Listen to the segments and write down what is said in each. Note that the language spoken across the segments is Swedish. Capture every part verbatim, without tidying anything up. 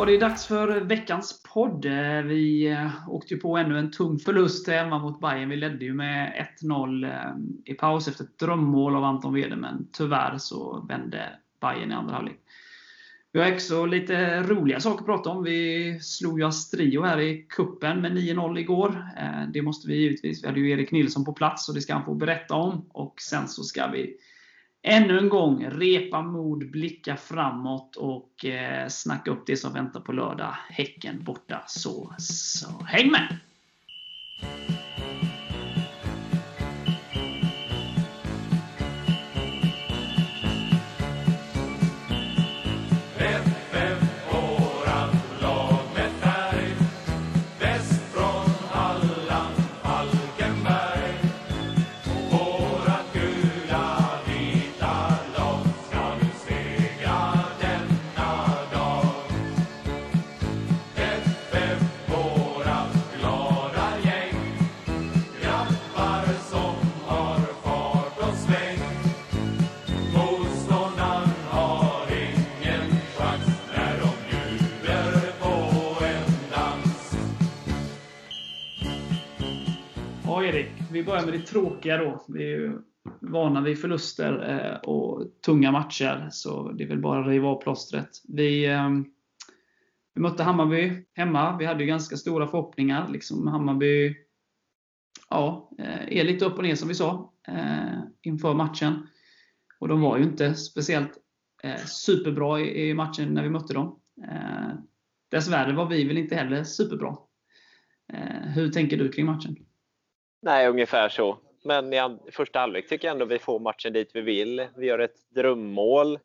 så, det är dags för veckans podd. Vi åkte ju på ännu en tung förlust hemma mot Bayern. Vi ledde ju med ett noll i paus efter ett drömmål av Anton Wede, men tyvärr så vände Bayern i andra halvlek. Vi har också lite roliga saker att prata om. Vi slog ju Astrio här i kuppen med nio noll igår. Det måste vi givetvis. Vi hade ju Erik Nilsson på plats och det ska han få berätta om. Och sen så ska vi ännu en gång repa mod, blicka framåt och eh, snacka upp det som väntar på lördag. Häcken borta, så, så häng med! Vi börjar med det tråkiga då. Vi är ju vana vid förluster och tunga matcher, så det är väl bara att riva av plåstret. Vi, vi mötte Hammarby hemma. Vi hade ju ganska stora förhoppningar. Liksom Hammarby ja, är lite upp och ner som vi sa inför matchen. Och de var ju inte speciellt superbra i matchen när vi mötte dem. Dessvärre var vi väl inte heller superbra. Hur tänker du kring matchen? Nej, ungefär så. Men i första halvlek tycker jag ändå vi får matchen dit vi vill. Vi gör ett drömmål.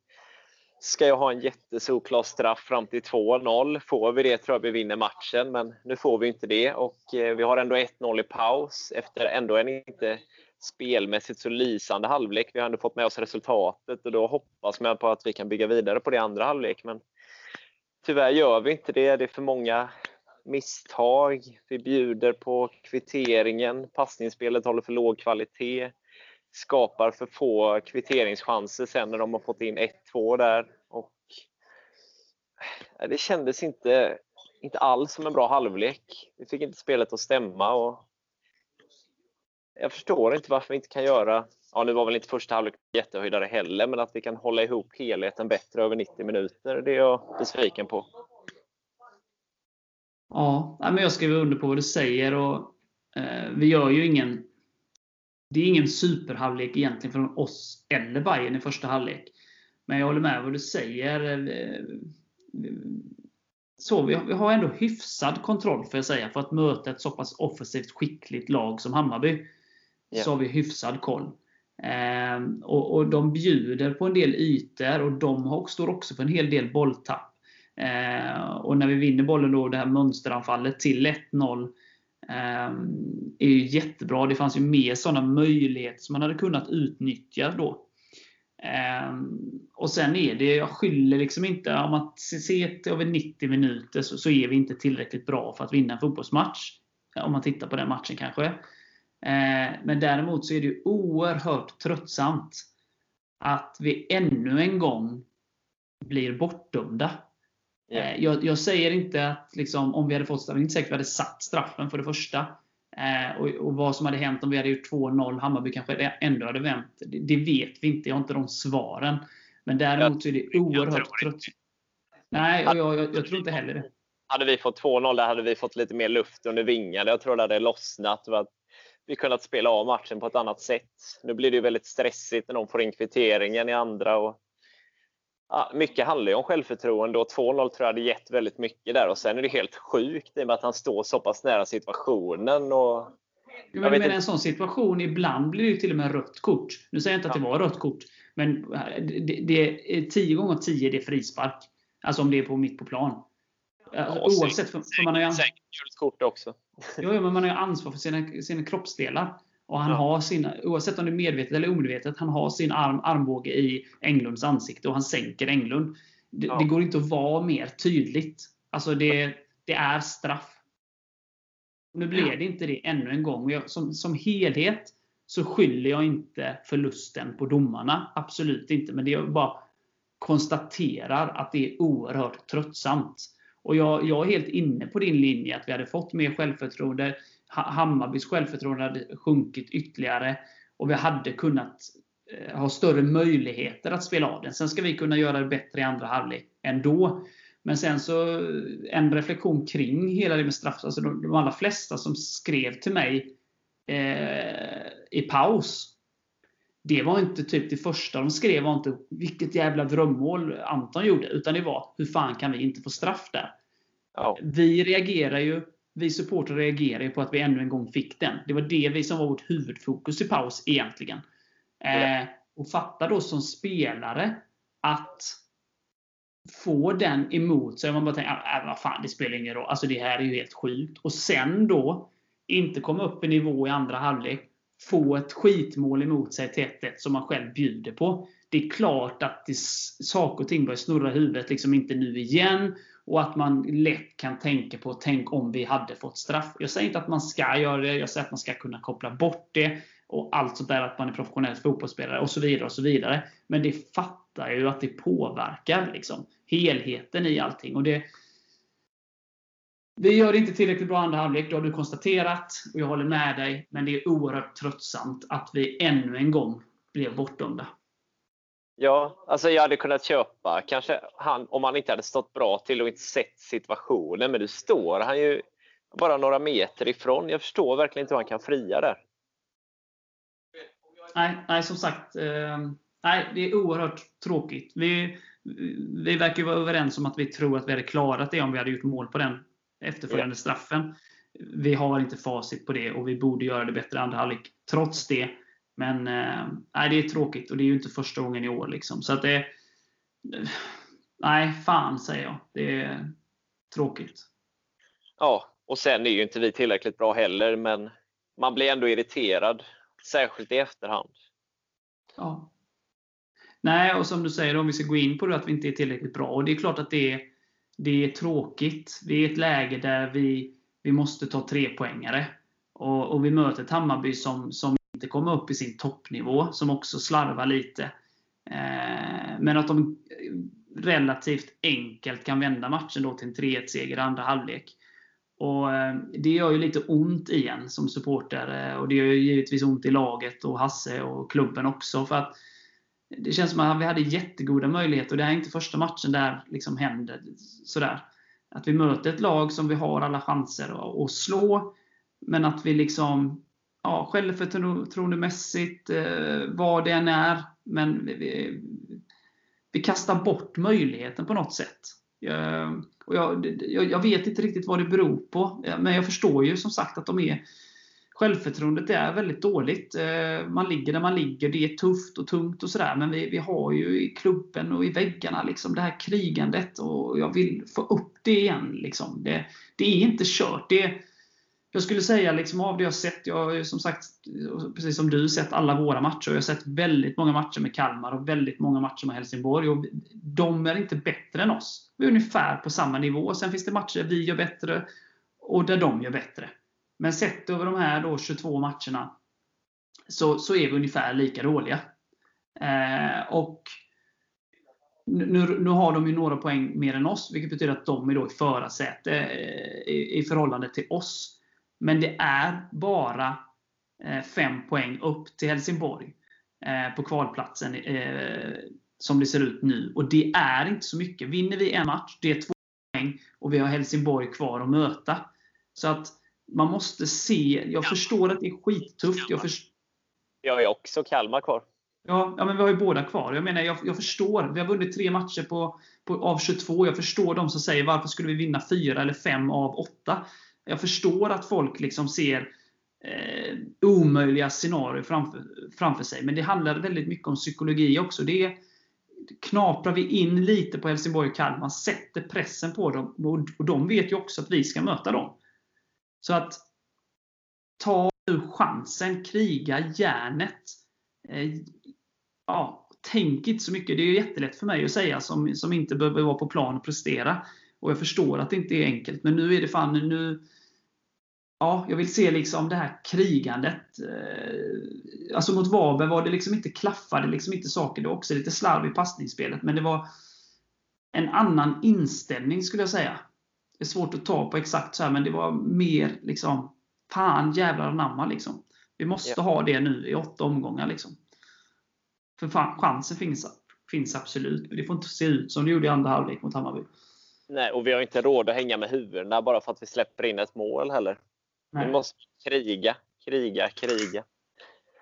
Ska jag ha en jättesolklar straff fram till två noll. Får vi det tror jag vi vinner matchen. Men nu får vi inte det. Och vi har ändå ett noll i paus. Efter ändå en inte spelmässigt så lysande halvlek. Vi har ändå fått med oss resultatet. Och då hoppas man på att vi kan bygga vidare på det andra halvlek. Men tyvärr gör vi inte det. Det är för många misstag, vi bjuder på kvitteringen, passningsspelet håller för låg kvalitet, skapar för få kvitteringschanser sen när de har fått in ett två där, och det kändes inte, inte alls som en bra halvlek. Vi fick inte spelet att stämma och jag förstår inte varför vi inte kan göra, ja nu var väl inte första halvlek jättehöjdare heller, men att vi kan hålla ihop helheten bättre över nittio minuter, det är jag besviken på. Ja, men jag skriver under på vad du säger och eh, vi gör ju ingen, det är ingen superhalvlek egentligen från oss eller Bayern i första halvlek. Men jag håller med vad du säger. Så vi, vi har ändå hyfsad kontroll för att säga, för att möta ett så pass offensivt skickligt lag som Hammarby. Ja. Så har vi hyfsad koll. Eh, och, och de bjuder på en del ytor och de har, står också för en hel del bolltapp. Eh, och när vi vinner bollen då, det här mönsteranfallet till ett noll eh, är ju jättebra. Det fanns ju mer sådana möjligheter som man hade kunnat utnyttja då. Eh, och sen är det, jag skyller liksom inte om att se till över nittio minuter så, så är vi inte tillräckligt bra för att vinna en fotbollsmatch. Om man tittar på den matchen kanske. Eh, men däremot så är det ju oerhört tröttsamt att vi ännu en gång blir bortdömda. Yeah. Jag, jag säger inte att liksom, om vi hade fått straffen, inte säkert vi hade satt straffen för det första, eh, och, och vad som hade hänt om vi hade gjort två noll, Hammarby kanske ändå hade vänt, det, det vet vi inte, jag har inte de svaren, men däremot så är det oerhört trött. Nej, och jag, jag, jag tror inte heller det. Hade vi fått två noll där hade vi fått lite mer luft under vingarna, jag tror det hade lossnat, att vi kunnat spela av matchen på ett annat sätt. Nu blir det ju väldigt stressigt när de får in kvitteringen i andra och ja, mycket handlar ju om självförtroende och två noll tror jag hade gett väldigt mycket där. Och sen är det helt sjukt i och med att han står så pass nära situationen. Och men med inte... en sån situation ibland blir det ju till och med rött kort. Nu säger jag inte ja. att det var rött kort, men det, det är tio gånger tio, det är frispark. Alltså om det är på mitt på plan. Ja, oavsett, för, för man har ju ansvar kort också. Jo, men man har ju ansvar för sina, sina kroppsdelar. Och han ja. har sin, oavsett om det är medvetet eller omedvetet, han har sin arm, armbåge i Englunds ansikte och han sänker Englund. Det, ja. det går inte att vara mer tydligt. Alltså det, det är straff. Nu blev ja. det inte det ännu en gång. Jag, som, som helhet så skyller jag inte förlusten på domarna. Absolut inte. Men det jag bara konstaterar att det är oerhört tröttsamt. Och jag, jag är helt inne på din linje att vi hade fått mer självförtroende. Hammarbys självförtroende hade sjunkit ytterligare. Och vi hade kunnat eh, ha större möjligheter att spela av den. Sen ska vi kunna göra det bättre i andra halvlek ändå. Men sen så en reflektion kring hela det med straff. Alltså de, de allra flesta som skrev till mig eh, i paus. Det var inte typ det första de skrev var inte vilket jävla drömmål Anton gjorde. Utan det var hur fan kan vi inte få straff där. Ja. Vi reagerar ju. Vi supportrar reagerar ju på att vi ännu en gång fick den. Det var det vi som var vårt huvudfokus i paus egentligen. Ja. Eh, och fatta då som spelare att få den emot sig. Man bara tänker, äh, vad fan det spelar ingen roll. Alltså det här är ju helt sjukt. Och sen då inte komma upp i nivå i andra halvlek. Få ett skitmål emot sig till ett, ett som man själv bjuder på. Det är klart att det saker och ting börjar snurra huvudet liksom inte nu igen. Och att man lätt kan tänka på, tänk om vi hade fått straff. Jag säger inte att man ska göra det. Jag säger att man ska kunna koppla bort det. Och allt sådär att man är professionell fotbollsspelare och så vidare och så vidare. Men det fattar ju att det påverkar liksom, helheten i allting. Och det... Vi gör inte tillräckligt bra andra halvlek, det har du konstaterat och jag håller med dig. Men det är oerhört tröttsamt att vi ännu en gång blev bortdömda. Ja, alltså jag hade kunnat köpa kanske han, om han inte hade stått bra till och inte sett situationen. Men du står han ju bara några meter ifrån. Jag förstår verkligen inte hur han kan fria där. Nej, nej som sagt, eh, nej, det är oerhört tråkigt. Vi, vi verkar ju vara överens om att vi tror att vi hade klarat det om vi hade gjort mål på den efterföljande straffen. Vi har inte facit på det och vi borde göra det bättre andra halvlek trots det. Men eh, det är tråkigt och det är ju inte första gången i år liksom. Så att det nej fan säger jag. Det är tråkigt. Ja, och sen är ju inte vi tillräckligt bra heller, men man blir ändå irriterad särskilt i efterhand. Ja. Nej, och som du säger om vi ska gå in på det att vi inte är tillräckligt bra och det är klart att det är Det är tråkigt. Vi är ett läge där vi, vi måste ta tre poängare. Och, och vi möter ett Hammarby som, som inte kommer upp i sin toppnivå. Som också slarvar lite. Eh, men att de relativt enkelt kan vända matchen då till en tre ett-seger i andra halvlek. Och eh, det gör ju lite ont igen som supporter. Och det gör ju givetvis ont i laget och Hasse och klubben också. För att det känns som att vi hade jättegoda möjligheter. Och det här är inte första matchen där liksom händer sådär. Att vi möter ett lag som vi har alla chanser att slå. Men att vi liksom ja, självförtroendemässigt eh, vad det än är. Men vi, vi, vi kastar bort möjligheten på något sätt. Jag, och jag, jag, jag vet inte riktigt vad det beror på. Men jag förstår ju som sagt att de är... Självförtroendet är väldigt dåligt. Man ligger där man ligger. Det är tufft och tungt och sådär. Men vi, vi har ju i klubben och i väggarna liksom det här krigandet. Och jag vill få upp det igen. Liksom. Det, det är inte kört. Det, jag skulle säga liksom, av det jag sett. Jag har ju som sagt, precis som du, sett alla våra matcher. Jag har sett väldigt många matcher med Kalmar. Och väldigt många matcher med Helsingborg. Och de är inte bättre än oss. Vi är ungefär på samma nivå. Sen finns det matcher där vi gör bättre. Och där de gör bättre. Men sett över de här då tjugotvå matcherna så, så är vi ungefär lika dåliga. Eh, och nu, nu har de ju några poäng mer än oss. Vilket betyder att de är då i förarsäte eh, i, i förhållande till oss. Men det är bara eh, fem poäng upp till Helsingborg eh, på kvalplatsen eh, som det ser ut nu. Och det är inte så mycket. Vinner vi en match, det är två poäng och vi har Helsingborg kvar att möta. Så att man måste se, jag ja. förstår att det är skittufft. Jag, först... jag är också Kalmar kvar. Ja, ja, men vi har ju båda kvar. Jag menar, jag, jag förstår. Vi har vunnit tre matcher på, på, av tjugotvå. Jag förstår de som säger, varför skulle vi vinna fyra eller fem av åtta? Jag förstår att folk liksom ser eh, omöjliga scenarier framför, framför sig. Men det handlar väldigt mycket om psykologi också. Det är, knaprar vi in lite på Helsingborg och Kalmar, sätter pressen på dem. Och de vet ju också att vi ska möta dem. Så att ta nu chansen, kriga järnet. Eh, ja, tänk inte så mycket. Det är ju jättelätt för mig att säga som, som inte behöver vara på plan och prestera. Och jag förstår att det inte är enkelt. Men nu är det fan nu. Ja, jag vill se liksom det här krigandet. Eh, alltså mot Vaba var det liksom inte klaffade, liksom inte saker. Det var också lite slarv i passningsspelet. Men det var en annan inställning skulle jag säga. det är svårt att ta på exakt så här, men det var mer liksom fan jävlar namma liksom. Vi måste ja. ha det nu i åtta omgångar liksom. För fan, chansen finns, finns absolut, men det får inte se ut som det gjorde i andra halvlek mot Hammarby. Nej, och vi har inte råd att hänga med huvudena bara för att vi släpper in ett mål heller. Nej. Vi måste kriga, kriga, kriga.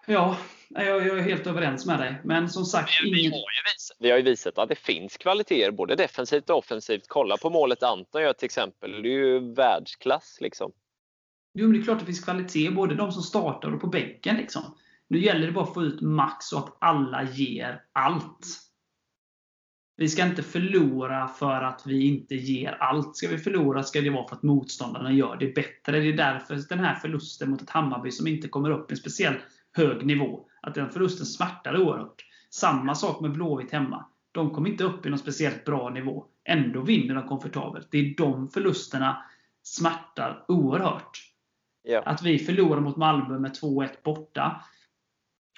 Ja, jag, jag är helt överens med dig. Men som sagt, vi, ingen... vi, har ju visat, vi har ju visat att det finns kvaliteter både defensivt och offensivt. Kolla på målet Anton gör till exempel. Det är ju världsklass liksom. Jo, men det är klart att det finns kvalitet både de som startar och på bänken liksom. Nu gäller det bara att få ut max så att alla ger allt. Vi ska inte förlora för att vi inte ger allt. Ska vi förlora ska det vara för att motståndarna gör det bättre. Det är därför den här förlusten mot ett Hammarby som inte kommer upp i en speciell hög nivå, att den förlusten smärtade oerhört. Samma sak med Blåvitt hemma. De kommer inte upp i någon speciellt bra nivå. Ändå vinner de komfortabelt. Det är de förlusterna smärtar oerhört. Ja. Att vi förlorar mot Malmö med två ett borta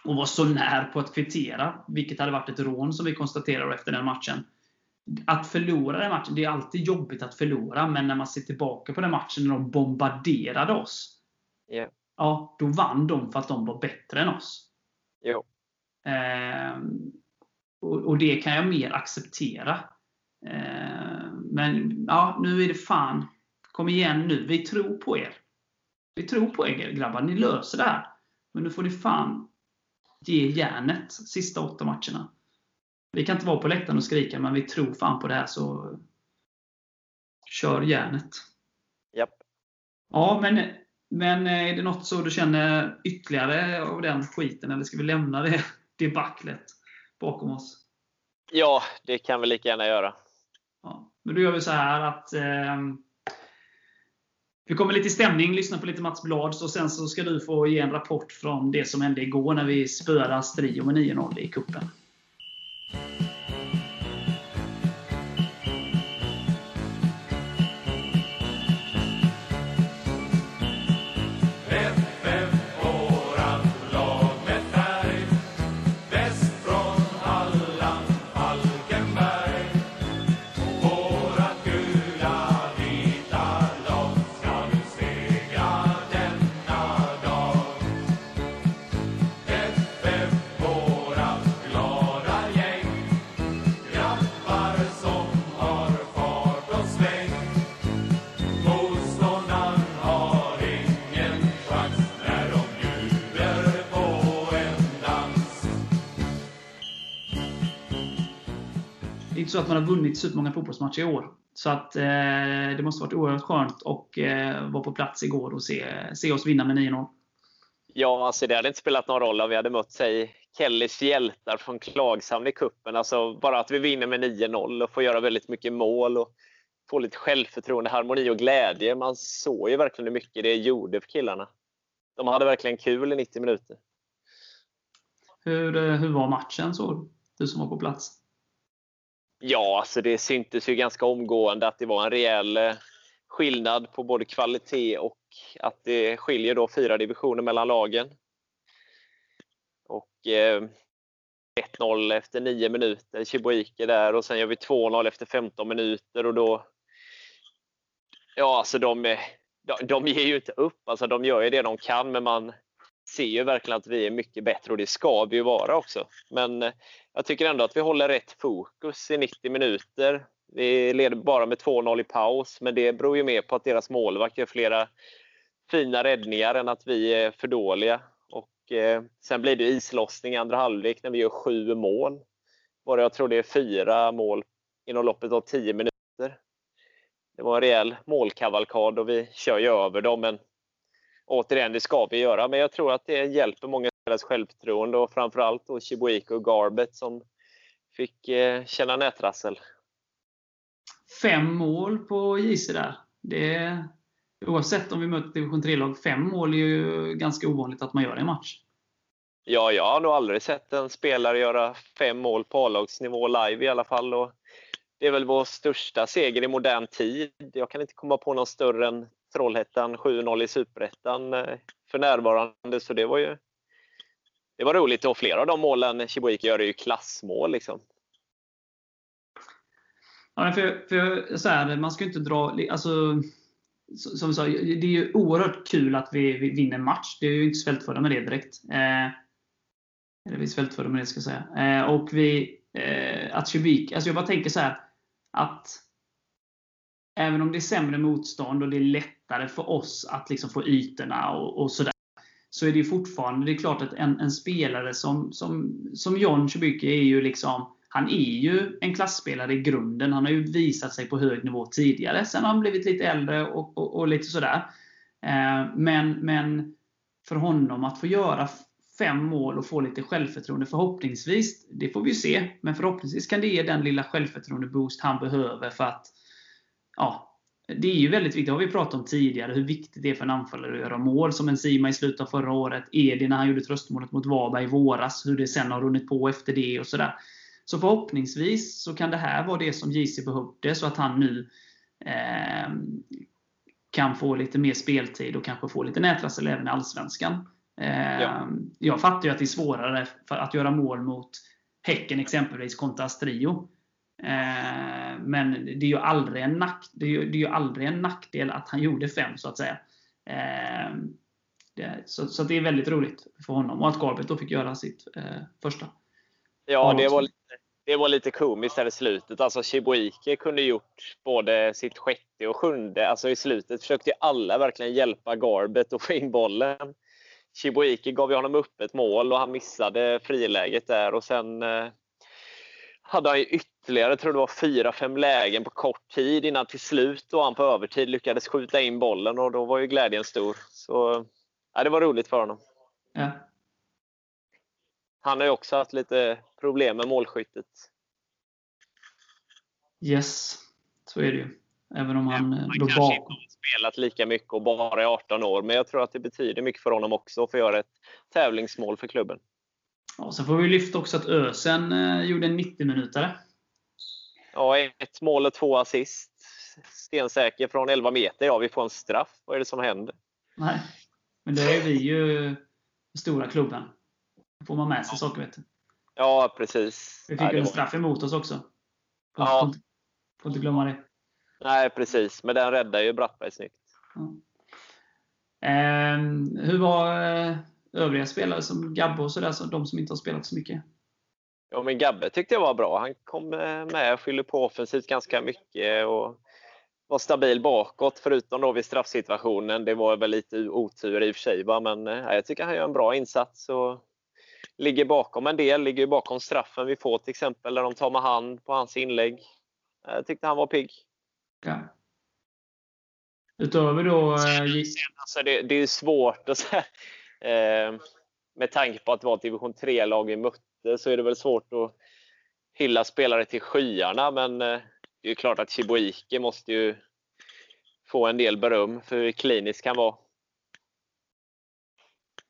och var så nära på att kvittera, vilket hade varit ett rån som vi konstaterar efter den matchen. Att förlora den matchen, det är alltid jobbigt att förlora, men när man ser tillbaka på den matchen när de bombarderade oss, yeah. ja, då vann de för att de var bättre än oss. Jo. Eh, och, och det kan jag mer acceptera. Eh, men ja, nu är det fan. Kom igen nu, vi tror på er. Vi tror på er grabbar, ni löser det här. Men nu får ni fan ge järnet sista åtta matcherna. Vi kan inte vara på läktaren och skrika, men vi tror fan på det här, så kör järnet. Japp. Ja, men, men är det något så du känner ytterligare av den skiten, eller ska vi lämna det debaclet bakom oss? Ja, det kan vi lika gärna göra. Ja, men då gör vi så här att eh, vi kommer lite i stämning, lyssna på lite Mats Blad, och sen så ska du få ge en rapport från det som hände igår när vi spöade Astrio med nio noll i kuppen. Så att man har vunnit så många fotbollsmatcher i år. Så att eh, det måste varit oerhört skönt och eh, vara på plats igår och se, se oss vinna med nio noll. Ja, alltså det hade inte spelat någon roll om vi hade mött sig Kellys hjältar från Klagshamn i kuppen. Alltså bara att vi vinner med nio noll och får göra väldigt mycket mål och få lite självförtroende, harmoni och glädje. Man såg ju verkligen hur mycket det gjorde för killarna. De hade verkligen kul i nittio minuter. Hur, hur var matchen så? Du som var på plats? Ja, alltså det syntes ju ganska omgående att det var en rejäl skillnad på både kvalitet och att det skiljer då fyra divisioner mellan lagen. Och eh, ett noll efter nio minuter, Chibuike där, och sen gör vi två noll efter femton minuter och då ja, alltså de, de, de ger ju inte upp, alltså de gör ju det de kan, men man ser ju verkligen att vi är mycket bättre och det ska vi ju vara också. Men jag tycker ändå att vi håller rätt fokus i nittio minuter. Vi leder bara med två noll i paus, men det beror ju mer på att deras målvakt gör flera fina räddningar än att vi är för dåliga. Och eh, sen blir det islossning i andra halvlek när vi gör sju mål. Bara jag tror det är fyra mål inom loppet av tio minuter. Det var en rejäl målkavalkad och vi kör ju över dem, men återigen, det ska vi göra, men jag tror att det hjälper många spelares självförtroende och framförallt då Chibuike och Garbet som fick eh, känna nätrassel. Fem mål på J C där. Det, oavsett om vi möter division tre-lag, fem mål är ju ganska ovanligt att man gör i en match. Ja, jag har nog aldrig sett en spelare göra fem mål på A-lagsnivå live i alla fall. Och det är väl vår största seger i modern tid. Jag kan inte komma på någon större än Trollhättan sju noll i Superettan för närvarande, så det var ju det var roligt, och flera av de målen Chibuike gör är ju klassmål liksom. Ja, för, för så här, man ska inte dra, alltså, som vi sa, det är ju oerhört kul att vi, vi vinner match. Det är ju inte svältfödda med det direkt. Eh, eller vi är svältfödda med det, ska jag säga. Eh, och vi, eh, att Chibuike, alltså jag bara tänker så här, att även om det är sämre motstånd och det är lättare för oss att liksom få ytorna och, och sådär, så är det ju fortfarande, det är klart att en, en spelare som, som, som John Chibuike är ju liksom, han är ju en klassspelare i grunden. Han har ju visat sig på hög nivå tidigare. Sen har han blivit lite äldre och, och, och lite sådär. Eh, men, men för honom att få göra fem mål och få lite självförtroende förhoppningsvis, det får vi ju se. Men förhoppningsvis kan det ge den lilla självförtroende-boost han behöver, för att ja, det är ju väldigt viktigt. Det har vi pratat om tidigare, hur viktigt det är för en anfallare att göra mål, som en Sima i slutet av förra året. Edin när han gjorde tröstmålet mot Vaba i våras, hur det sen har runnit på efter det och sådär. Så förhoppningsvis så kan det här vara det som J C behövde, så att han nu eh, kan få lite mer speltid och kanske få lite nätrassel även i Allsvenskan. Eh, ja. Jag fattar ju att det är svårare för att göra mål mot Häcken exempelvis kontra Astrio. Eh, men det är ju aldrig en nack, det är ju, det är ju aldrig en nackdel att han gjorde fem, så att säga. Eh, det, så, så det är väldigt roligt för honom. Och att Garbet då fick göra sitt eh, första. Ja, det var lite, det var lite komiskt här i slutet. Alltså Chibuike kunde gjort både sitt sjätte och sjunde. Alltså i slutet försökte alla verkligen hjälpa Garbet och få in bollen. Chibuike gav ju honom upp ett mål och han missade friläget där. Och sen eh, hade han ju ytterligare, jag tror det var fyra, fem lägen på kort tid innan till slut, och han på övertid lyckades skjuta in bollen, och då var ju glädjen stor. Så ja, det var roligt för honom. Ja. Han har ju också haft lite problem med målskyttet. Yes, så är det ju. Även om han, han kanske var... inte har spelat lika mycket och bara är arton år. Men jag tror att det betyder mycket för honom också, för att göra ett tävlingsmål för klubben. Ja, så får vi lyfta också att Ösen gjorde en nittio-minutare. Ja, ett mål och två assist. Stensäker från elva meter. Ja, vi får en straff. Vad är det som händer? Nej, men det är vi ju stora klubben. Får man med sig saker, vet du. Ja, precis. Vi fick ju en straff emot oss också. Får, ja. inte, får inte glömma det. Nej, precis. Men den räddar ju Brattberg snyggt. Ja. Eh, hur var eh, övriga spelare som Gabbe och sådär, så de som inte har spelat så mycket? Ja, men Gabbe tyckte jag var bra. Han kom med och skyllde på offensivt ganska mycket och var stabil bakåt, förutom då vid straffsituationen. Det var väl lite otur i och för sig, va? Men eh, jag tycker han gör en bra insats och ligger bakom en del, ligger bakom straffen vi får till exempel, där de tar med hand på hans inlägg. Jag tyckte han var pigg. Ja. Utöver då... Alltså det, det är svårt att säga. Eh, med tanke på att det var ett division tre-lag vi mötte, så är det väl svårt att hylla spelare till skyarna. Men eh, det är ju klart att Chibuike måste ju få en del beröm för hur klinisk han var.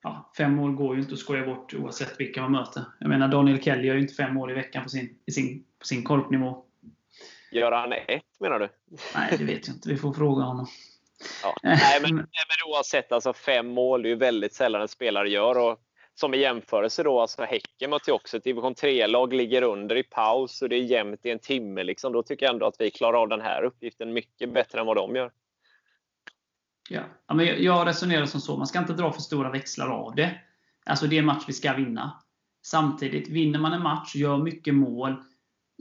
Ja, fem mål går ju inte att skoja bort oavsett vilka man möter. Jag menar, Daniel Kelly gör ju inte fem mål i veckan på sin, i sin, på sin korpnivå. Gör han ett, menar du? Nej, det vet jag inte. Vi får fråga honom. Ja. Nej, men, men oavsett, alltså fem mål är ju väldigt sällan en spelare gör. Och som i jämförelse då, alltså Häcken möter ju också ett division tre-lag, ligger under i paus och det är jämnt i en timme. Liksom. Då tycker jag ändå att vi klarar av den här uppgiften mycket bättre än vad de gör. Ja. Ja, men jag resonerar som så, man ska inte dra för stora växlar av det. Alltså det är en match vi ska vinna. Samtidigt, vinner man en match, gör mycket mål,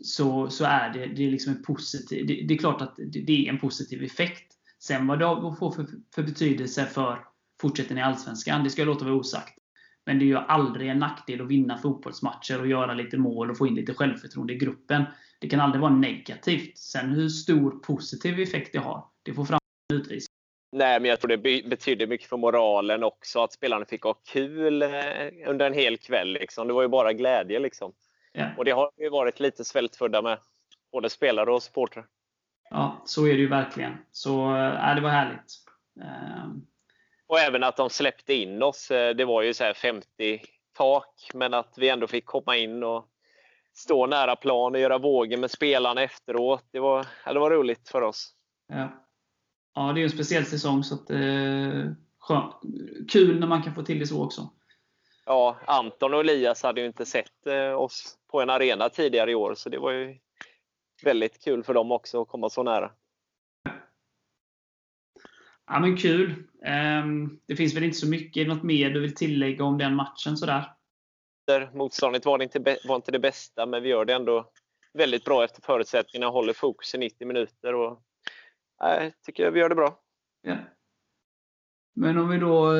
så, så är det, det är liksom en positiv, det, det är klart att det, det är en positiv effekt. Sen vad det får för, för betydelse för fortsättningen i Allsvenskan, det ska jag låta vara osagt. Men det gör aldrig en nackdel att vinna fotbollsmatcher och göra lite mål och få in lite självförtroende i gruppen. Det kan aldrig vara negativt. Sen hur stor positiv effekt det har, det får fram utvis. Nej, men jag tror det betyder mycket för moralen också, att spelarna fick ha kul under en hel kväll. Liksom. Det var ju bara glädje. Liksom. Ja. Och det har ju varit lite svältfödda med både spelare och supportrar. Ja, så är det ju verkligen. Så äh, det var härligt. Um... Och även att de släppte in oss. Det var ju så här femtio tak, men att vi ändå fick komma in och stå nära plan och göra vågen med spelarna efteråt. Det var, det var roligt för oss. Ja. Ja, det är en speciell säsong, så att, eh, skönt. Kul när man kan få till det så också. Ja, Anton och Elias hade ju inte sett eh, oss på en arena tidigare i år, så det var ju väldigt kul för dem också att komma så nära. Ja, men kul. Det finns väl inte så mycket, något mer du vill tillägga om den matchen sådär? Motståndet var inte, var inte det bästa, men vi gör det ändå väldigt bra efter förutsättningarna, håller fokus i nittio minuter och jag tycker vi gör det bra. Ja. Men om vi då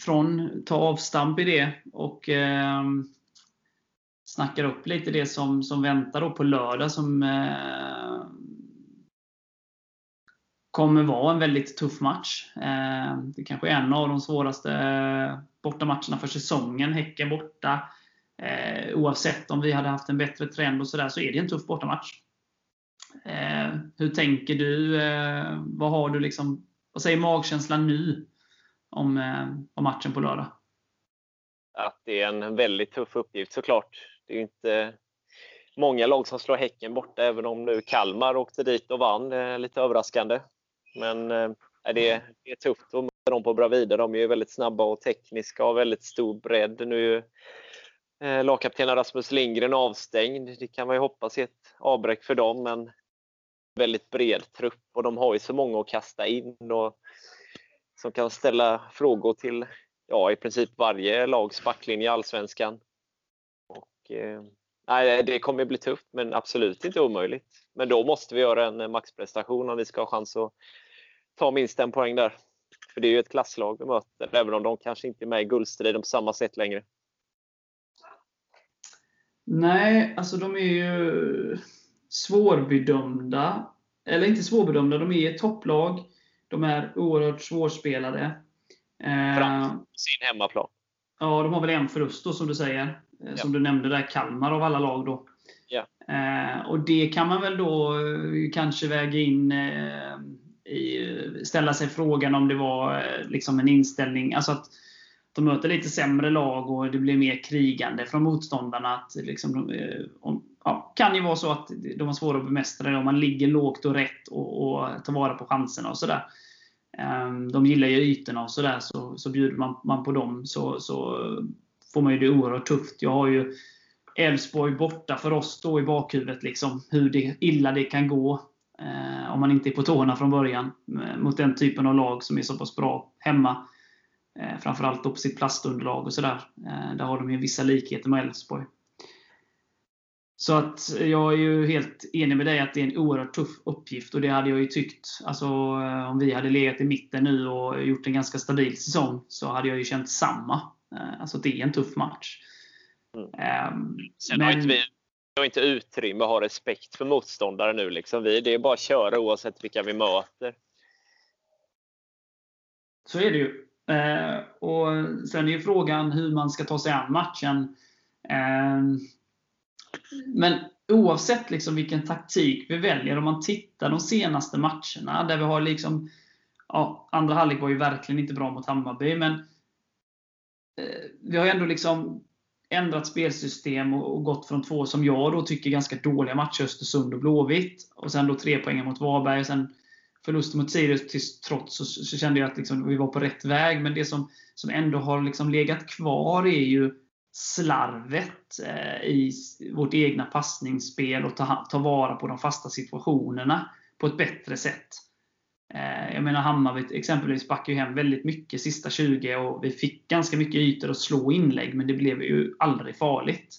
från tar avstamp i det och eh, snackar upp lite det som, som väntar då på lördag, som eh, kommer vara en väldigt tuff match. Eh, det kanske är en av de svåraste bortamatcherna för säsongen. Häcken borta. Eh, oavsett om vi hade haft en bättre trend och sådär, så är det en tuff bortamatch. Eh, hur tänker du? Eh, vad har du liksom, vad säger magkänslan nu om, eh, om matchen på lördag? Att det är en väldigt tuff uppgift såklart. Det är ju inte många lag som slår Häcken borta, även om nu Kalmar åkte dit och vann. Det är lite överraskande. Men eh, det, är, det är tufft att möta dem på Bravida. De är ju väldigt snabba och tekniska och väldigt stor bredd. Nu är ju eh, lagkaptenen Rasmus Lindgren avstängd. Det kan man ju hoppas är ett avbräck för dem, men väldigt bred trupp och de har ju så många att kasta in och som kan ställa frågor till ja, i princip varje lags backlinje i Allsvenskan. Och, eh, nej, det kommer bli tufft, men absolut inte omöjligt. Men då måste vi göra en maxprestation om vi ska ha chans att ta minst en poäng där. För det är ju ett klasslag vi möter, även om de kanske inte är med i guldstriden på samma sätt längre. Nej, alltså de är ju svårbedömda, eller inte svårbedömda, de är ett topplag, de är oerhört svårspelade fram på sin hemmaplan. Ja, de har väl en förlust då, som du säger, ja. Som du nämnde där, Kalmar av alla lag då, ja. eh, och det kan man väl då kanske väga in, eh, i, ställa sig frågan om det var eh, liksom en inställning, alltså att de möter lite sämre lag och det blir mer krigande från motståndarna, att liksom de, eh, om, ja, kan ju vara så att de har svåra att bemästra det om man ligger lågt och rätt och, och tar vara på chanserna och sådär. De gillar ju ytorna och sådär, så, så bjuder man, man på dem så, så får man ju det oerhört tufft. Jag har ju Älvsborg borta för oss då i bakhuvudet liksom, hur det, illa det kan gå eh, om man inte är på tårna från början mot den typen av lag som är så pass bra hemma. Eh, framförallt då på sitt plastunderlag och sådär. Eh, där har de ju vissa likheter med Älvsborg. Så att jag är ju helt enig med dig att det är en oerhört tuff uppgift. Och det hade jag ju tyckt. Alltså om vi hade legat i mitten nu och gjort en ganska stabil säsong, så hade jag ju känt samma. Alltså det är en tuff match. Mm. Um, Sen men... har inte vi har inte utrymme att ha respekt för motståndare nu. Liksom. Vi, det är bara att köra oavsett vilka vi möter. Så är det ju. Uh, och sen är ju frågan hur man ska ta sig an matchen. Uh, Men oavsett liksom vilken taktik vi väljer, om man tittar de senaste matcherna där vi har liksom, ja, andra halvlek var ju verkligen inte bra mot Hammarby, men eh, vi har ändå liksom ändrat spelsystem och, och gått från två, som jag då tycker, ganska dåliga matcher, Östersund och Blåvitt, och sen då tre poäng mot Vaba och sen förlust mot Sirius. Till trots så, så kände jag att liksom vi var på rätt väg, men det som, som ändå har liksom legat kvar är ju slarvet eh, i vårt egna passningsspel och ta, ta vara på de fasta situationerna på ett bättre sätt. Eh, jag menar Hammarby exempelvis backade ju hem väldigt mycket sista tjugo och vi fick ganska mycket ytor att slå inlägg, men det blev ju aldrig farligt.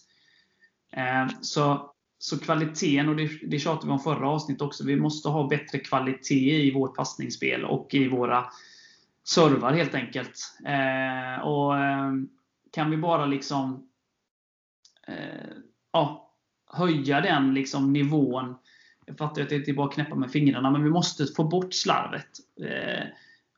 Eh, så, så kvaliteten, och det, det tjatade vi om förra avsnitt också, vi måste ha bättre kvalitet i vårt passningsspel och i våra servar helt enkelt. Eh, och eh, Kan vi bara liksom eh, ja, höja den liksom nivån. Jag fattar att det inte bara knäppa med fingrarna, men vi måste få bort slarvet. Eh,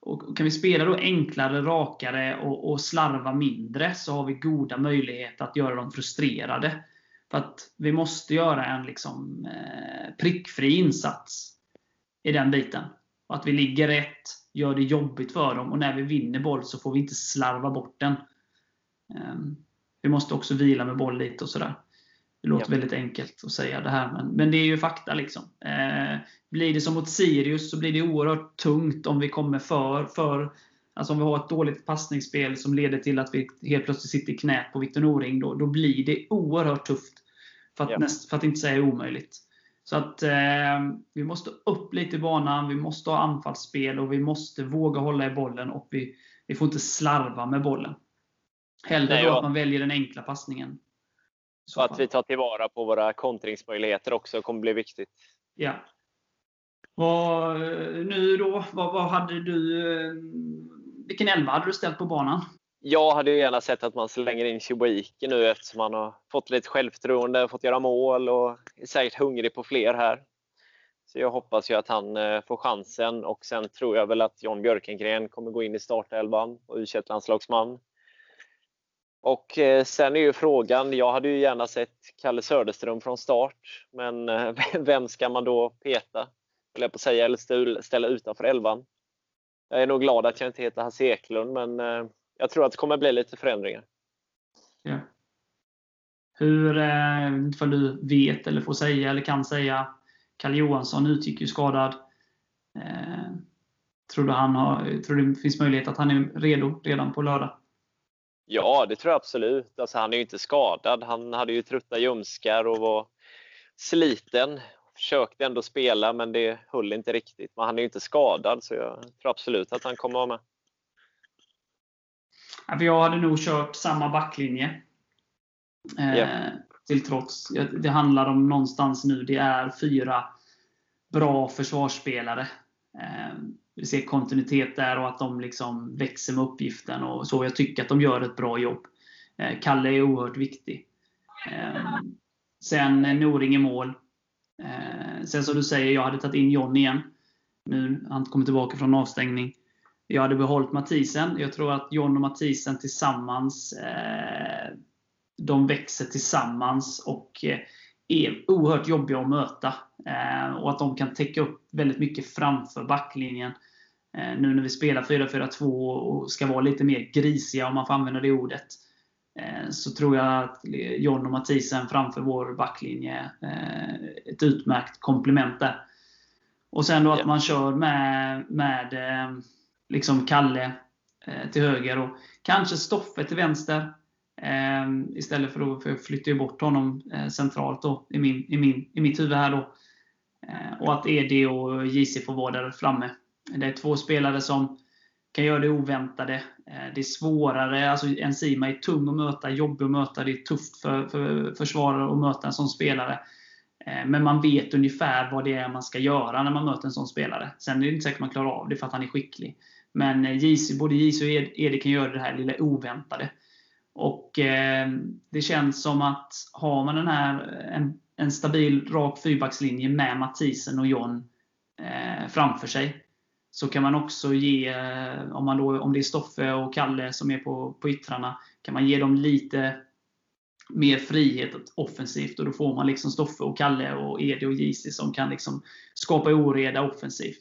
och kan vi spela då enklare, rakare och, och slarva mindre, så har vi goda möjligheter att göra dem frustrerade. För att vi måste göra en liksom, eh, prickfri insats i den biten. Och att vi ligger rätt, gör det jobbigt för dem, och när vi vinner boll så får vi inte slarva bort den. Vi måste också vila med boll lite och sådär. Det låter ja. väldigt enkelt att säga det här, men, men det är ju fakta liksom. eh, Blir det som mot Sirius, så blir det oerhört tungt om vi kommer för, för alltså om vi har ett dåligt passningsspel som leder till att vi helt plötsligt sitter i knät på Victor Noring, då, då blir det oerhört tufft. För att, ja. näst, för att inte säga omöjligt. Så att eh, vi måste upp lite i banan, vi måste ha anfallsspel och vi måste våga hålla i bollen. Och vi, vi får inte slarva med bollen. Hellre Nej, då att man väljer den enkla passningen. Så att vi tar tillvara på våra kontringsmöjligheter också kommer bli viktigt. Ja. Och nu då, vad, vad hade du, vilken elva hade du ställt på banan? Jag hade ju gärna sett att man slänger in Chibuike nu eftersom man har fått lite självförtroende, fått göra mål och är säkert hungrig på fler här. Så jag hoppas ju att han får chansen och sen tror jag väl att Jon Björkengren kommer gå in i startelvan och U tjugoett-landslagsman. Och sen är ju frågan, jag hade ju gärna sett Kalle Söderström från start, men vem ska man då peta? Eller på säga eller ställa utanför elvan. Jag är nog glad att jag inte heter Hasse Eklund, men jag tror att det kommer bli lite förändringar. Ja. Hur, ifall du vet eller får säga eller kan säga, Kalle Johansson utgick ju skadad. Eh, tror du han har, tror det finns möjlighet att han är redo redan på lördag? Ja, det tror jag absolut. Alltså, han är ju inte skadad. Han hade ju trötta ljumskar och var sliten. Försökte ändå spela men det höll inte riktigt. Men han är ju inte skadad så jag tror absolut att han kommer vara med. Ja, för jag hade nog kört samma backlinje. Eh, yeah. Till trots. Det handlar om någonstans nu. Det är fyra bra försvarsspelare. Eh, Vi ser kontinuitet där och att de liksom växer med uppgiften. Och så jag tycker att de gör ett bra jobb. Kalle är oerhört viktig. Sen Noring i mål. Sen som du säger, jag hade tagit in John igen. Nu han kommer tillbaka från avstängning. Jag hade behållit Matisen. Jag tror att John och Matisen tillsammans, de växer tillsammans och är oerhört jobbiga att möta. Och att de kan täcka upp väldigt mycket framför backlinjen. Nu när vi spelar fyra fyra två och ska vara lite mer grisiga, om man får använda det ordet, så tror jag att John och Matisen framför vår backlinje ett utmärkt komplement där. Och sen då att man kör med, med liksom Kalle till höger och kanske Stoffe till vänster. Istället för att, för jag flyttar ju bort honom centralt då, i, min, i, min, i mitt huvud här då. Och att E D och J C får vara där framme. Det är två spelare som kan göra det oväntade. Det är svårare, alltså en Sima är tung att möta, jobbig att möta. Det är tufft för, för försvarare att möta en sån spelare. Men man vet ungefär vad det är man ska göra när man möter en sån spelare. Sen är det inte säkert man klarar av det för att han är skicklig. Men J C, både J C och E D kan göra det här lilla oväntade. Och eh, det känns som att har man den här en, en stabil rak fyrbackslinje med Matisen och John eh, framför sig, så kan man också ge eh, om, man då, om det är Stoffe och Kalle som är på, på yttrarna, kan man ge dem lite mer frihet offensivt. Och då får man liksom Stoffe och Kalle och Edi och Jisi som kan liksom skapa oreda offensivt.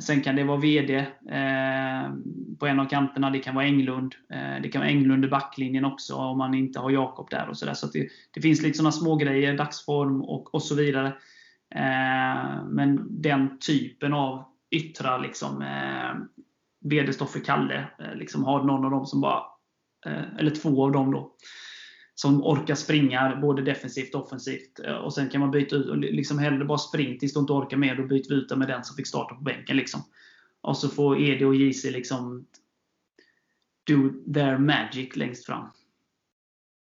Sen kan det vara V D eh, på en av kanterna. Det kan vara Englund. Eh, det kan vara Englund i backlinjen också om man inte har Jakob där och så där. Så att det, det finns lite sådana små grejer, dagsform och, och så vidare. Eh, men den typen av yttra liksom, eh, V D, Stoffe, Kalle, eh, liksom har någon av dem som bara eh, eller två av dem då som orkar springa både defensivt och offensivt. Och sen kan man byta ut och liksom hellre bara springa tills de inte orkar mer. Då byter vi ut med den som fick starta på bänken liksom. Och så får E D och J C liksom do their magic längst fram.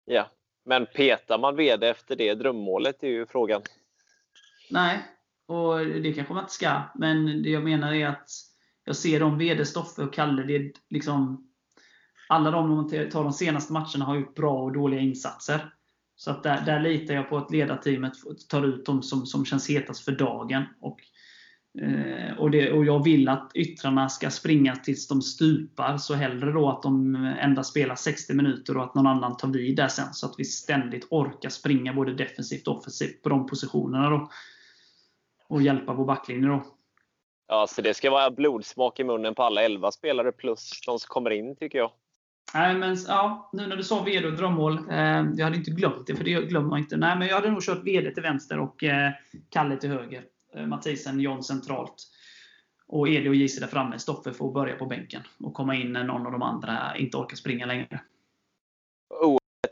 Ja, men petar man V D efter det drömmålet är ju frågan. Nej, och det kanske man inte ska. Men det jag menar är att jag ser de V D, Stoffe och Kalle, det är liksom alla de, om man tar de senaste matcherna, har gjort bra och dåliga insatser. Så att där, där litar jag på att ledarteamet tar ut de som, som känns hetast för dagen. Och, eh, och, det, och jag vill att yttrarna ska springa tills de stupar. Så hellre då att de endast spelar sextio minuter och att någon annan tar vid där sen. Så att vi ständigt orkar springa både defensivt och offensivt på de positionerna då. Och hjälpa vår backlinje då. Ja, så det ska vara blodsmak i munnen på alla elva spelare plus de som kommer in, tycker jag. Nej, men ja, nu när du sa V D och drömmål, eh, jag hade inte glömt det, för det glömmer man inte. Nej, men jag hade nog kört V D till vänster och eh, Kalle till höger, eh, Matisen, John centralt och Edi och Jisi där framme. Stoffe får börja på bänken och komma in när någon av de andra inte orkar springa längre.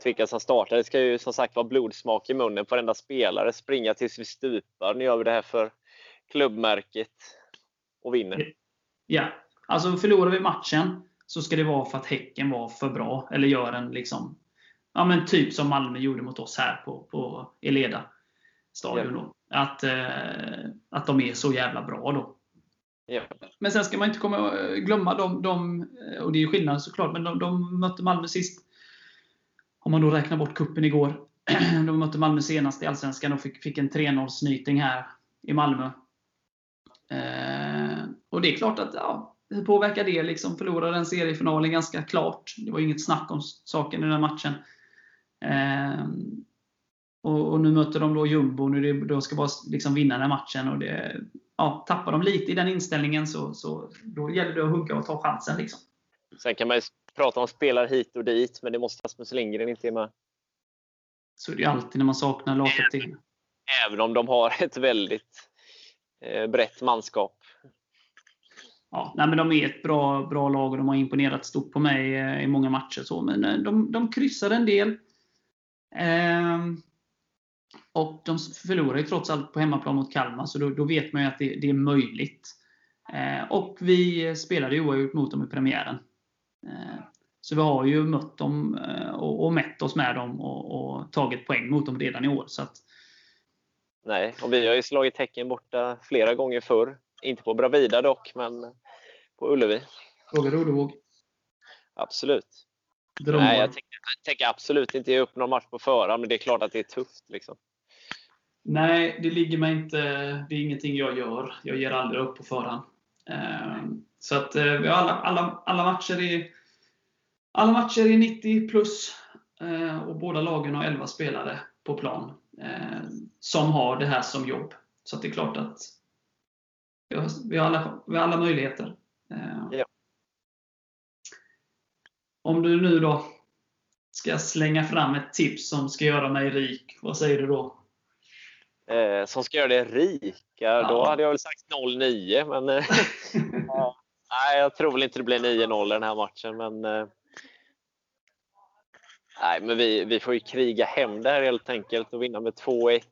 vilka som startar. Det ska ju som sagt vara blodsmak i munnen på varenda spelare. Springa tills vi stupar. Nu gör vi det här för klubbmärket och vinner. Ja, alltså förlorar vi matchen så ska det vara för att Häcken var för bra. Eller gör en liksom, ja men typ som Malmö gjorde mot oss här på, på Eleda stadion då. Att, eh, att de är så jävla bra då. Ja. Men sen ska man inte komma glömma de, de, och det är ju skillnad såklart, men de, de mötte Malmö sist. Om man då räknar bort kuppen igår. De mötte Malmö senast i Allsvenskan och fick, fick en tre noll-snyting här i Malmö. Eh, och det är klart att ja, hur påverkar det liksom? Förlorade den seriefinalen ganska klart. Det var inget snack om saken i den här matchen. Eh, och, och nu möter de då Jumbo och nu det, då ska bara liksom vinna den här matchen. Och det, ja, tappar de lite i den inställningen så, så då gäller det att hugga och ta chansen liksom. Sen kan man ju prata om spelar hit och dit, men det måste Rasmus Lindgren inte är med. Så är det ju alltid när man saknar lagkapten. Även om de har ett väldigt eh, brett manskap. Ja, nej, men de är ett bra, bra lag och de har imponerat stort på mig eh, i många matcher. Så, men eh, de, de kryssar en del. Eh, och de förlorar ju trots allt på hemmaplan mot Kalmar, så då, då vet man ju att det, det är möjligt. Eh, och vi spelade ju oavgjort mot dem i premiären. Så vi har ju mött dem och, och mätt oss med dem och, och tagit poäng mot dem redan i år så att... Nej, och vi har ju slagit Häcken borta flera gånger förr. Inte på Bravida dock, men på Ullevi. Vågar du våg? Absolut. Drömmar. Nej, jag tänker, jag tänker absolut inte ge upp någon match på förhand, men det är klart att det är tufft liksom. Nej, det ligger mig inte. Det är ingenting jag gör. Jag ger aldrig upp på förhand. Um... Så att vi har alla, alla, alla matcher i alla matcher i nittio plus eh, och båda lagen har elva spelare på plan eh, som har det här som jobb. Så att det är klart att vi har, vi har, alla, vi har alla möjligheter. Eh, ja. Om du nu då ska slänga fram ett tips som ska göra mig rik, vad säger du då? Eh, som ska göra dig rik? Ja. Då hade jag väl sagt noll nio, men... Eh, ja. Nej, jag tror väl inte det blir nio noll den här matchen, men eh, nej, men vi, vi får ju kriga hem där helt enkelt och vinna med två ett.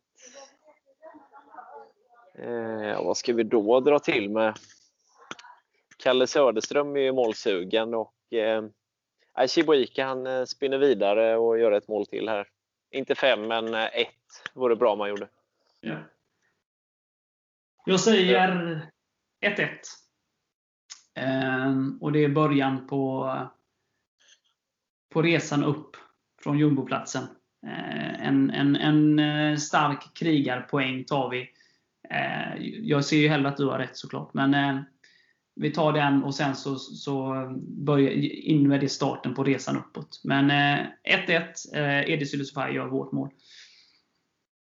Eh, vad ska vi då dra till med? Kalle Söderström är ju målsugen och eh, Chibuike, han spinner vidare och gör ett mål till här. Inte fem, men ett vore bra man gjorde. Ja. Jag säger ett ett. Och det är början på, på resan upp från jumboplatsen. En, en, en stark krigarpoäng tar vi. Jag ser ju hellre att du har rätt såklart. Men vi tar den och sen så, så börjar in med det starten på resan uppåt. Men ett ett, Edin gör vårt mål.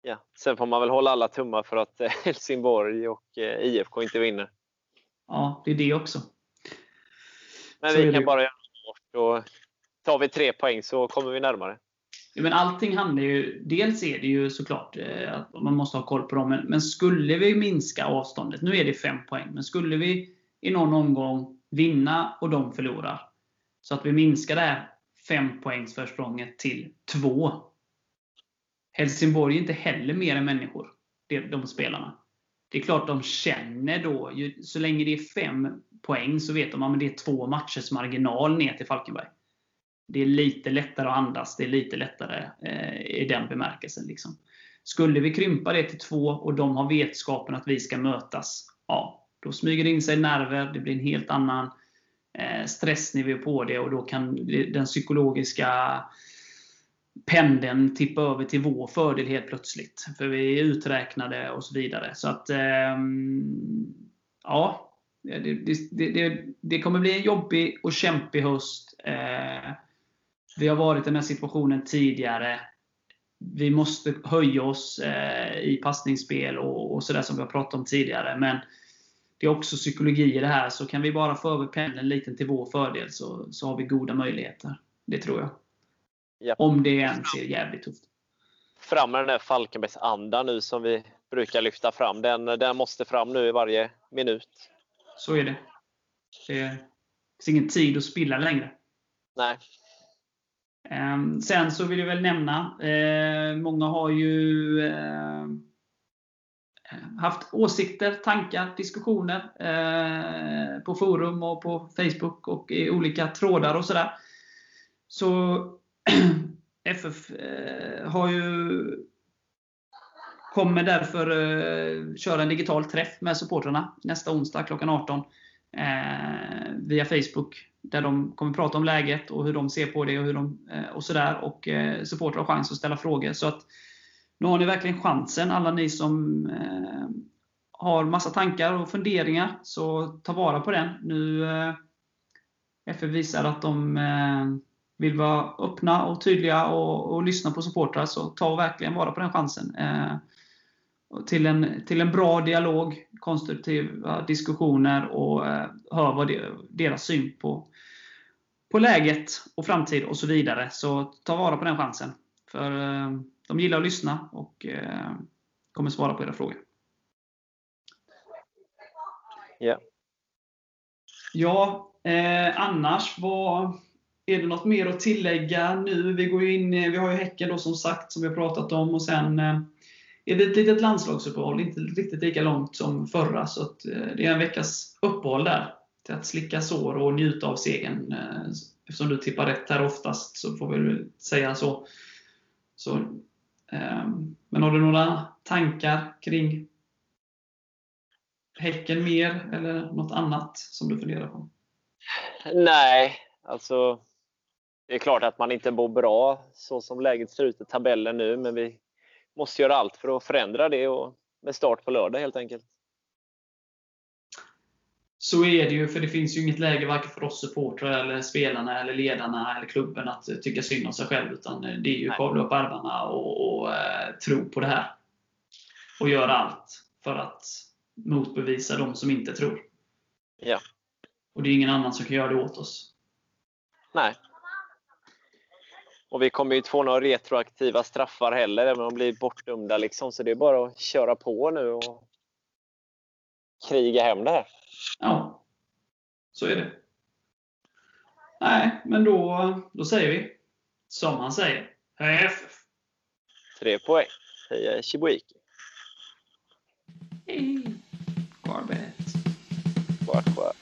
Ja, sen får man väl hålla alla tummar för att Helsingborg och I F K inte vinner. Ja, det är det också. Men så vi kan det... bara göra bort och tar vi tre poäng så kommer vi närmare. Ja, men allting handlar ju, dels är det ju såklart att man måste ha koll på dem, men, men skulle vi minska avståndet, nu är det fem poäng, men skulle vi i någon omgång vinna och de förlorar så att vi minskar det här fem poängs försprånget till två. Helsingborg är inte heller mer än människor, de spelarna. Det är klart de känner då, så länge det är fem poäng så vet de att det är två matchers marginal ner till Falkenberg. Det är lite lättare att andas, det är lite lättare eh, i den bemärkelsen. Liksom. Skulle vi krympa det till två och de har vetskapen att vi ska mötas, ja, då smyger det in sig nerver, det blir en helt annan eh, stressnivå på det och då kan den psykologiska... pendeln tippar över till vår fördel helt plötsligt. För vi är uträknade och så vidare. Så att eh, ja, det, det, det, det kommer bli en jobbig och kämpig höst. Eh, vi har varit i den här situationen tidigare. Vi måste höja oss eh, i passningsspel och, och sådär som vi har pratat om tidigare. Men det är också psykologi i det här. Så kan vi bara få över pendeln lite till vår fördel så, så har vi goda möjligheter. Det tror jag. Ja. Om det ens är jävligt tufft. Fram med den här Falkenbergs anda nu som vi brukar lyfta fram. Den, den måste fram nu i varje minut. Så är det. Det finns ingen tid att spilla längre. Nej. Sen så vill jag väl nämna, många har ju haft åsikter, tankar, diskussioner på forum och på Facebook och i olika trådar och sådär. Så F F har ju kommer därför köra en digital träff med supporterna nästa onsdag klockan arton via Facebook, där de kommer prata om läget och hur de ser på det och hur de och sådär, och supportrar har chans att ställa frågor. Så att nu har ni verkligen chansen, alla ni som eh, har massa tankar och funderingar, så ta vara på den. Nu eh, F F visar att de eh, vill vara öppna och tydliga och, och lyssna på supportrar, så ta verkligen vara på den chansen. Eh, till, en, till en bra dialog, konstruktiva diskussioner och eh, hör vad det, deras syn på, på läget och framtid och så vidare. Så ta vara på den chansen. För... Eh, de gillar att lyssna och eh, kommer svara på era frågor. Yeah. Ja, eh, annars vad, är det något mer att tillägga nu? Vi går in, vi har ju Häcken då, som sagt, som vi har pratat om, och sen eh, är det ett litet landslagsuppehåll, inte riktigt lika långt som förra, så att, eh, det är en veckas uppehåll där till att slicka sår och njuta av segern. Eh, eftersom du tippar rätt här oftast, så får vi säga så. Så, eh, men har du några tankar kring Häcken mer eller något annat som du funderar på? Nej, alltså det är klart att man inte bor bra så som läget ser ut i tabellen nu, men vi måste göra allt för att förändra det, och med start på lördag helt enkelt. Så är det ju, för det finns ju inget läge varken för oss supportrar eller spelarna eller ledarna eller klubben att tycka synd om sig själv, utan det är ju kavla upp armarna och, och eh, tro på det här och göra allt för att motbevisa de som inte tror. Ja. Och det är ingen annan som kan göra det åt oss. Nej. Och vi kommer ju inte få några retroaktiva straffar heller, även om de blir bortdömda liksom, så det är bara att köra på nu och kriga hem det här. Ja, så är det. Nej, men då, då säger vi som han säger. Hej F F! Tre poäng. Hej Chibuike. Hej. Garbet. Vart, vart.